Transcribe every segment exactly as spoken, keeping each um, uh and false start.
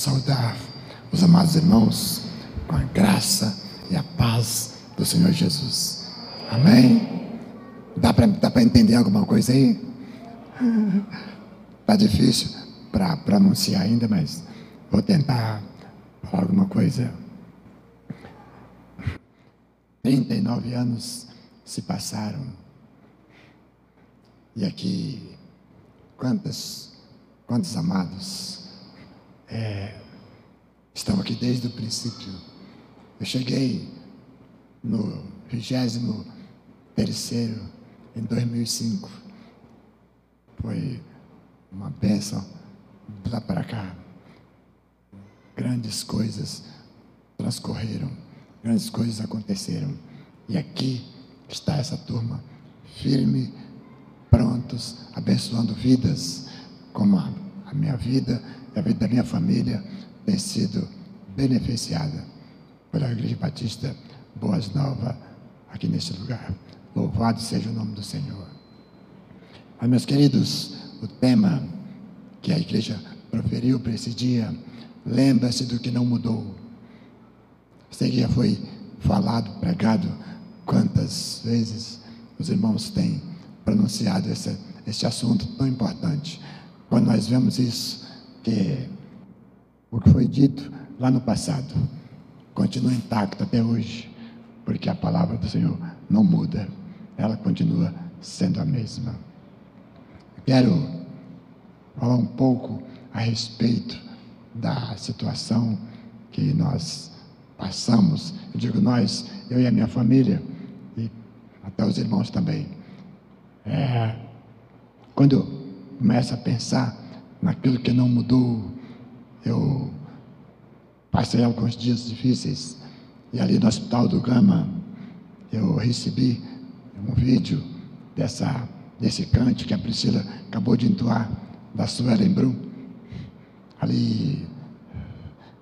saudar os amados irmãos com a graça e a paz do Senhor Jesus. Amém? Dá para entender alguma coisa aí? Está difícil para pronunciar ainda, mas vou tentar falar alguma coisa. trinta e nove anos se passaram. E aqui, quantos, quantos amados é, estão aqui desde o princípio. Eu cheguei no vigésimo terceiro em dois mil e cinco. Foi uma bênção lá para cá. Grandes coisas transcorreram, grandes coisas aconteceram. E aqui está essa turma firme, prontos, abençoando vidas, como a, a minha vida e a vida da minha família tem sido beneficiada pela Igreja Batista Boas Novas aqui neste lugar. Louvado seja o nome do Senhor. Mas, meus queridos, o tema que a igreja proferiu para esse dia, lembra-se do que não mudou. Esse dia foi falado, pregado, quantas vezes os irmãos têm pronunciado esse, esse assunto tão importante. Quando nós vemos isso, que o que foi dito lá no passado continua intacto até hoje, porque a palavra do Senhor não muda, ela continua sendo a mesma. Eu quero falar um pouco a respeito da situação que nós passamos, eu digo nós, eu e a minha família, e até os irmãos também. É, quando eu começo a pensar naquilo que não mudou, eu passei alguns dias difíceis, e ali no Hospital do Gama, eu recebi um vídeo dessa, desse cante que a Priscila acabou de entoar, da Suelen Brum. Ali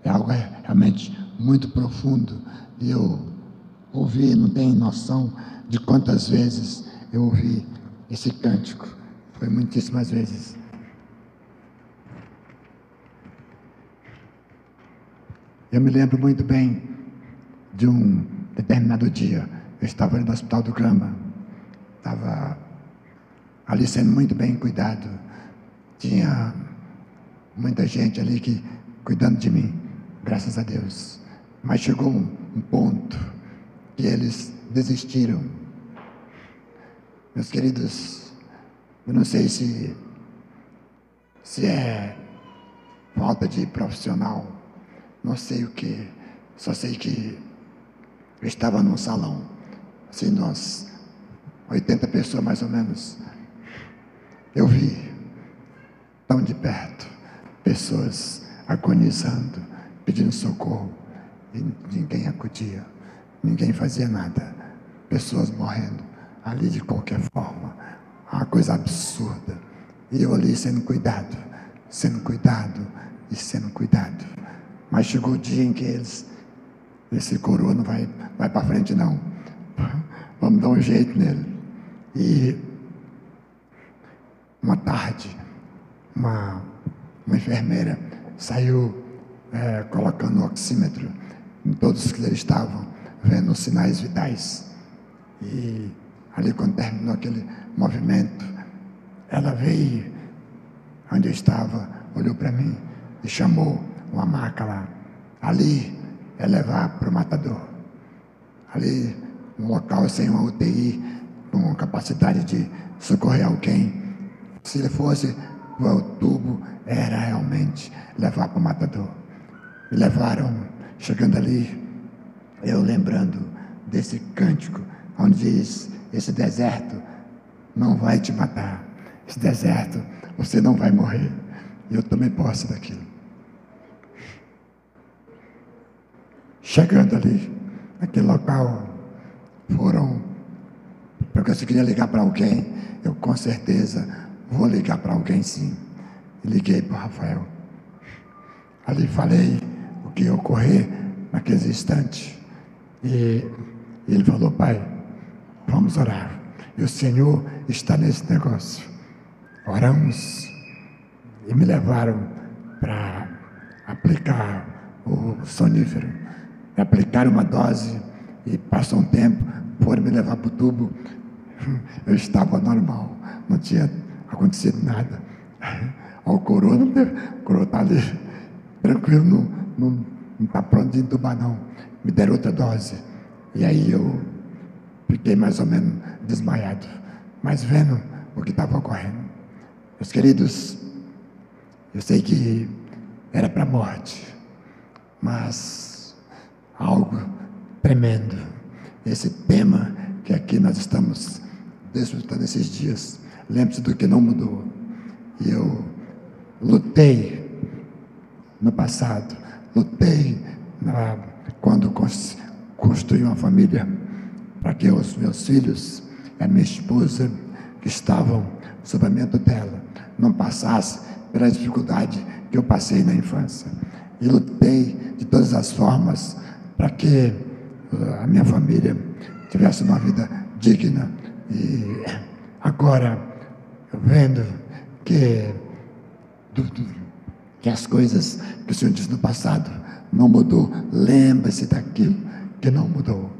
é algo realmente muito profundo, e eu ouvi, não tenho noção de quantas vezes eu ouvi esse cântico, foi muitíssimas vezes. Eu me lembro muito bem de um determinado dia, eu estava no Hospital do Gama, estava ali sendo muito bem cuidado, tinha muita gente ali que, cuidando de mim, graças a Deus. Mas chegou um, um ponto que eles desistiram. Meus queridos, eu não sei se, se é falta de profissional, não sei o que, só sei que eu estava num salão, assim, nós, oitenta pessoas mais ou menos, eu vi, tão de perto, pessoas agonizando, pedindo socorro, e ninguém acudia, ninguém fazia nada, pessoas morrendo ali de qualquer forma, uma coisa absurda, e eu ali sendo cuidado, sendo cuidado e sendo cuidado, mas chegou o dia em que eles, esse coroa não vai, vai para frente não, vamos dar um jeito nele, e uma tarde, uma, uma enfermeira saiu é, colocando o oxímetro em todos que eles estavam, vendo os sinais vitais, e ali quando terminou aquele movimento, ela veio onde eu estava, olhou para mim e chamou uma maca lá, ali é levar para o matador, ali um local sem uma U T I, com capacidade de socorrer alguém, se ele fosse o tubo, era realmente levar para o matador. Me levaram, chegando ali, eu lembrando desse cântico, onde diz, esse deserto não vai te matar, esse deserto você não vai morrer, e eu tomei posse daquilo. Chegando ali, naquele local, foram, porque se eu queria ligar para alguém, eu com certeza vou ligar para alguém sim, liguei para o Rafael, ali falei o que ia ocorrer naquele instante, e ele falou, pai, vamos orar, e o Senhor está nesse negócio, oramos, e me levaram para aplicar o sonífero. Me aplicaram uma dose e passou um tempo, foram me levar para o tubo, eu estava normal, não tinha acontecido nada. O coroa não teve, o coroa está ali, tranquilo, não está pronto de entubar não. Me deram outra dose e aí eu fiquei mais ou menos desmaiado, mas vendo o que estava ocorrendo. Meus queridos, eu sei que era para a morte, mas algo tremendo. Esse tema que aqui nós estamos desfrutando esses dias, lembre-se do que não mudou. E eu lutei no passado, lutei na, quando cons, construí uma família, para que os meus filhos e a minha esposa, que estavam sob a minha tutela, não passassem pela dificuldade que eu passei na infância. E lutei de todas as formas para que a minha família tivesse uma vida digna. E agora, vendo que, do, do, que as coisas que o Senhor disse no passado não mudou, lembre-se daquilo que não mudou.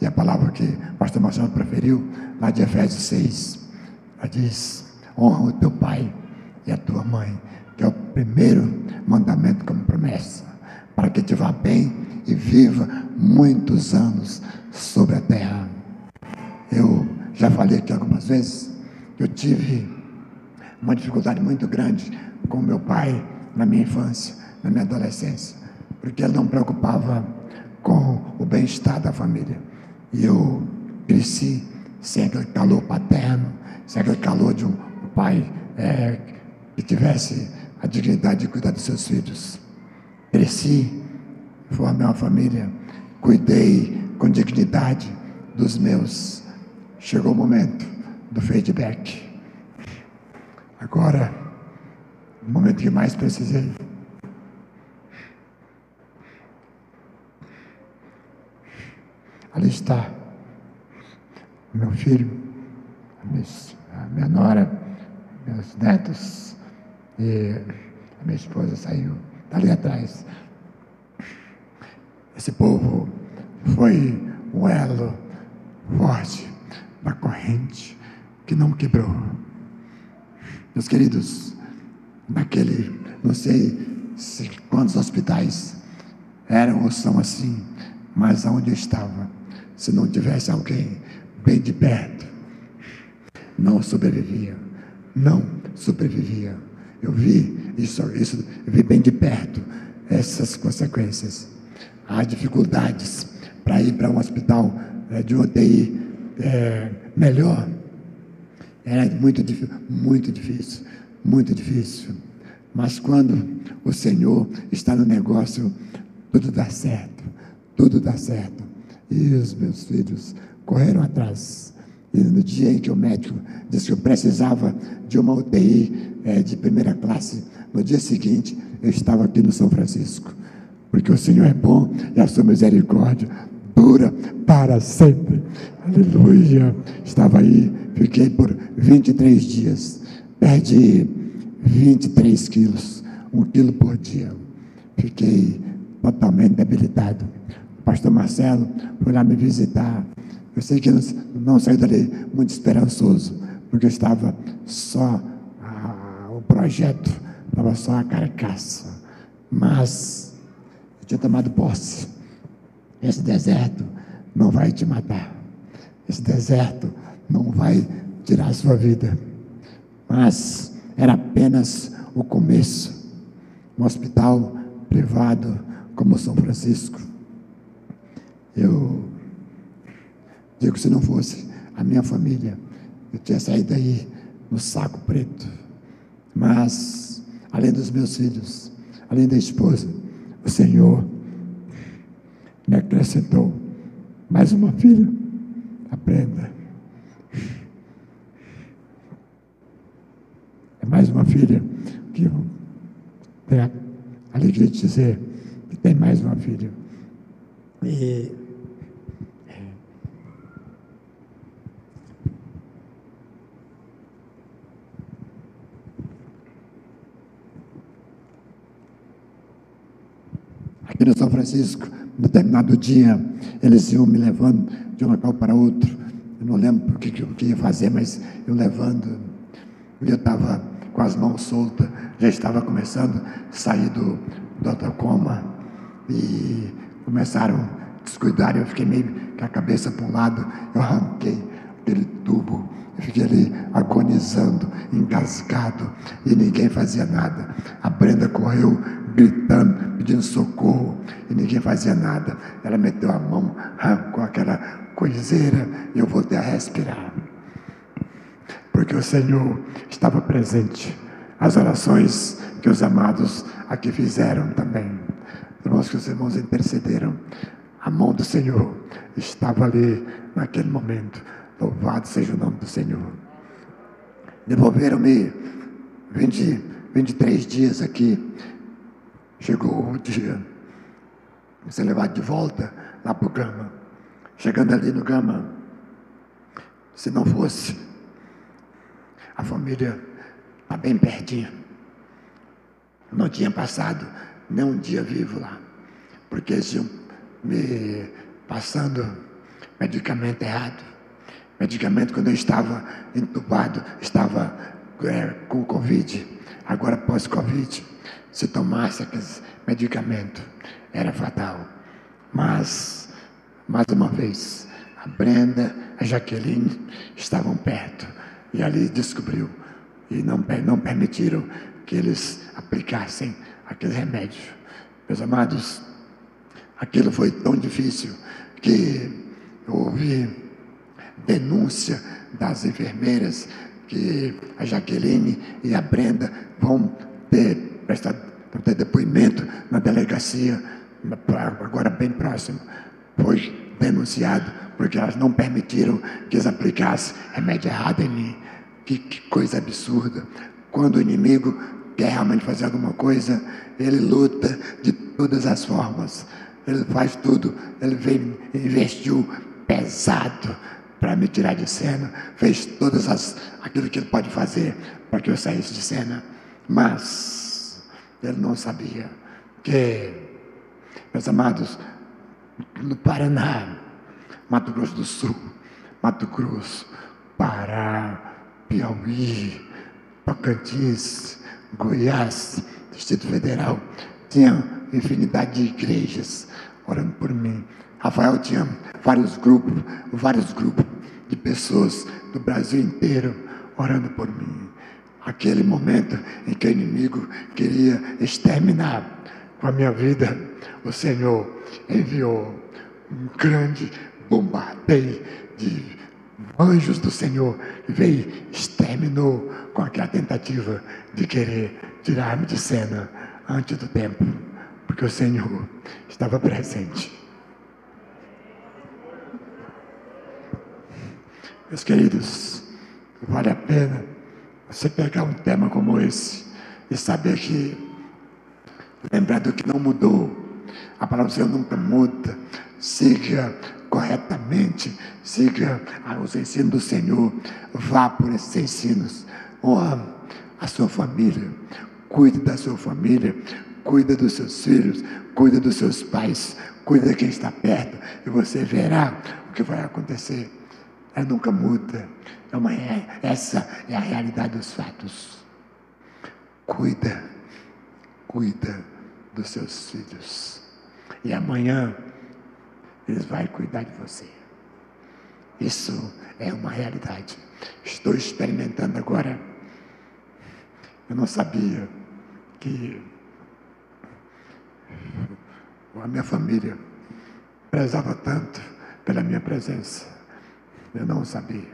E a palavra que o pastor Marcelo preferiu, lá de Efésios seis, ela diz: honra o teu pai e a tua mãe, que é o primeiro mandamento como promessa, para que te vá bem e viva muitos anos sobre a terra. Eu já falei aqui algumas vezes, eu tive uma dificuldade muito grande com meu pai na minha infância, na minha adolescência, porque ele não preocupava com o bem-estar da família. E eu cresci sem aquele calor paterno, sem aquele calor de um pai é, que tivesse a dignidade de cuidar dos seus filhos. Cresci, formei uma família, cuidei com dignidade dos meus. Chegou o momento do feedback. Agora, no momento que mais precisei, ali está o meu filho, a minha nora, meus netos, e a minha esposa saiu, está ali atrás. Esse povo foi um elo forte da corrente que não quebrou. Meus queridos, naquele, não sei se quantos hospitais eram ou são assim, mas aonde eu estava, se não tivesse alguém bem de perto, não sobrevivia, não sobrevivia. Eu vi isso, isso eu vi bem de perto, essas consequências. Há dificuldades para ir para um hospital é, de U T I é, melhor. Era muito, muito difícil, muito difícil. Mas quando o Senhor está no negócio, tudo dá certo, tudo dá certo. E os meus filhos correram atrás. E no dia em que o médico disse que eu precisava de uma U T I é, de primeira classe, no dia seguinte eu estava aqui no São Francisco. Porque o Senhor é bom e a sua misericórdia dura para sempre. Aleluia! Estava aí, fiquei por vinte e três dias, perdi vinte e três quilos, um quilo por dia. Fiquei totalmente debilitado. O pastor Marcelo foi lá me visitar. Eu sei que não, não saí dali muito esperançoso, porque estava só a, o projeto, estava só a carcaça. Mas eu tinha tomado posse. Esse deserto não vai te matar. Esse deserto não vai tirar a sua vida. Mas era apenas o começo. Um hospital privado como São Francisco. Eu digo, se não fosse a minha família, eu tinha saído aí no saco preto. Mas, além dos meus filhos, além da esposa, o Senhor me acrescentou mais uma filha, a Brenda. É mais uma filha que eu tenho a alegria de dizer que tem mais uma filha. E E no São Francisco, em determinado dia, eles iam me levando de um local para outro. Eu não lembro o que, que eu ia fazer, mas eu levando, eu estava com as mãos soltas, já estava começando a sair do, do autocoma, e começaram a descuidar. Eu fiquei meio com a cabeça para um lado, eu arranquei aquele tubo, eu fiquei ali agonizando, engasgado, e ninguém fazia nada. A Brenda correu gritando, pedindo socorro, e ninguém fazia nada. Ela meteu a mão, arrancou aquela coiseira, e eu voltei a respirar, porque o Senhor estava presente. As orações que os amados aqui fizeram também, irmãos, que os irmãos intercederam, a mão do Senhor estava ali naquele momento. Louvado seja o nome do Senhor. Devolveram-me vinte, vinte e três dias aqui. Chegou o dia de ser levado de volta lá para o Gama. Chegando ali no Gama, se não fosse a família, está bem pertinho, eu não tinha passado nem um dia vivo lá, porque eles iam me passando medicamento errado. Medicamento, quando eu estava entubado, estava é, com Covid. Agora, pós-Covid, se tomasse aqueles medicamentos, era fatal. Mas, mais uma vez, a Brenda, a Jaqueline estavam perto, e ali descobriu, e não, não permitiram que eles aplicassem aquele remédio. Meus amados, aquilo foi tão difícil que eu ouvi denúncia das enfermeiras que a Jaqueline e a Brenda vão ter, prestado, vão ter depoimento na delegacia, agora bem próximo. Foi denunciado porque elas não permitiram que eles aplicassem remédio errado em mim. Que, que coisa absurda! Quando o inimigo quer realmente fazer alguma coisa, ele luta de todas as formas, ele faz tudo. Ele veio, investiu pesado para me tirar de cena, fez todas as, aquilo que ele pode fazer para que eu saísse de cena. Mas ele não sabia que, meus amados, no Paraná, Mato Grosso do Sul, Mato Grosso, Pará, Piauí, Tocantins, Goiás, Distrito Federal, tinha infinidade de igrejas orando por mim. Rafael tinha vários grupos, vários grupos de pessoas do Brasil inteiro orando por mim. Aquele momento em que o inimigo queria exterminar com a minha vida, o Senhor enviou um grande bombardeio de anjos do Senhor, que veio e exterminou com aquela tentativa de querer tirar-me de cena antes do tempo, porque o Senhor estava presente. Meus queridos, vale a pena você pegar um tema como esse e saber que, lembrar do que não mudou. A palavra do Senhor nunca muda. Siga corretamente, siga os ensinos do Senhor, vá por esses ensinos, honra a sua família, cuide da sua família, cuida dos seus filhos, cuida dos seus pais, cuida de quem está perto, e você verá o que vai acontecer. Ela nunca muda. É uma, essa é a realidade dos fatos. Cuida, cuida dos seus filhos, e amanhã eles vão cuidar de você. Isso é uma realidade. Estou experimentando agora. Eu não sabia que a minha família prezava tanto pela minha presença. Eu não sabia.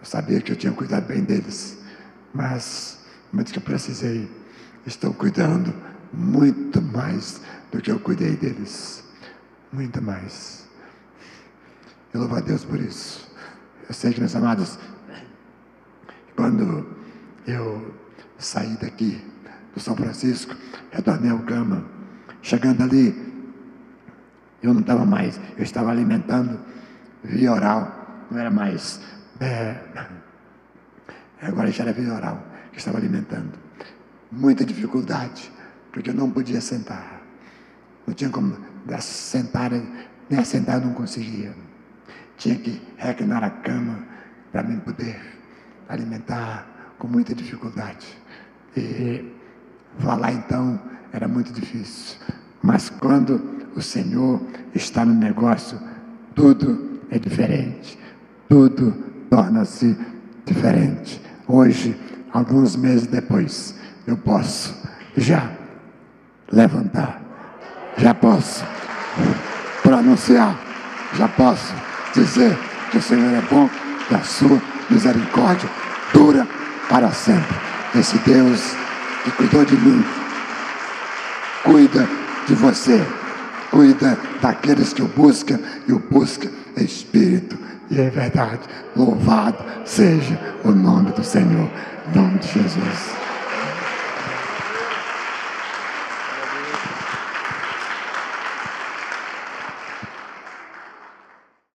Eu sabia que eu tinha cuidado bem deles, mas no momento que eu precisei, estou cuidando muito mais do que eu cuidei deles. Muito mais. Eu louvo a Deus por isso. Eu sei que, meus amados, quando eu saí daqui do São Francisco, retornei ao Gama. Chegando ali, eu não estava mais, eu estava alimentando via oral, não era mais. É, agora já era via oral que estava alimentando. Muita dificuldade, porque eu não podia sentar. Não tinha como sentar, nem sentar eu não conseguia. Tinha que reclinar a cama para me poder alimentar com muita dificuldade. E falar então era muito difícil. Mas quando o Senhor está no negócio, tudo é diferente. Tudo torna-se diferente. Hoje, alguns meses depois, eu posso já levantar, já posso pronunciar, já posso dizer que o Senhor é bom, que a sua misericórdia dura para sempre. Esse Deus que cuidou de mim, cuida de você, cuida daqueles que o buscam, e o busca é espírito e é verdade. Louvado seja o nome do Senhor, em nome de Jesus.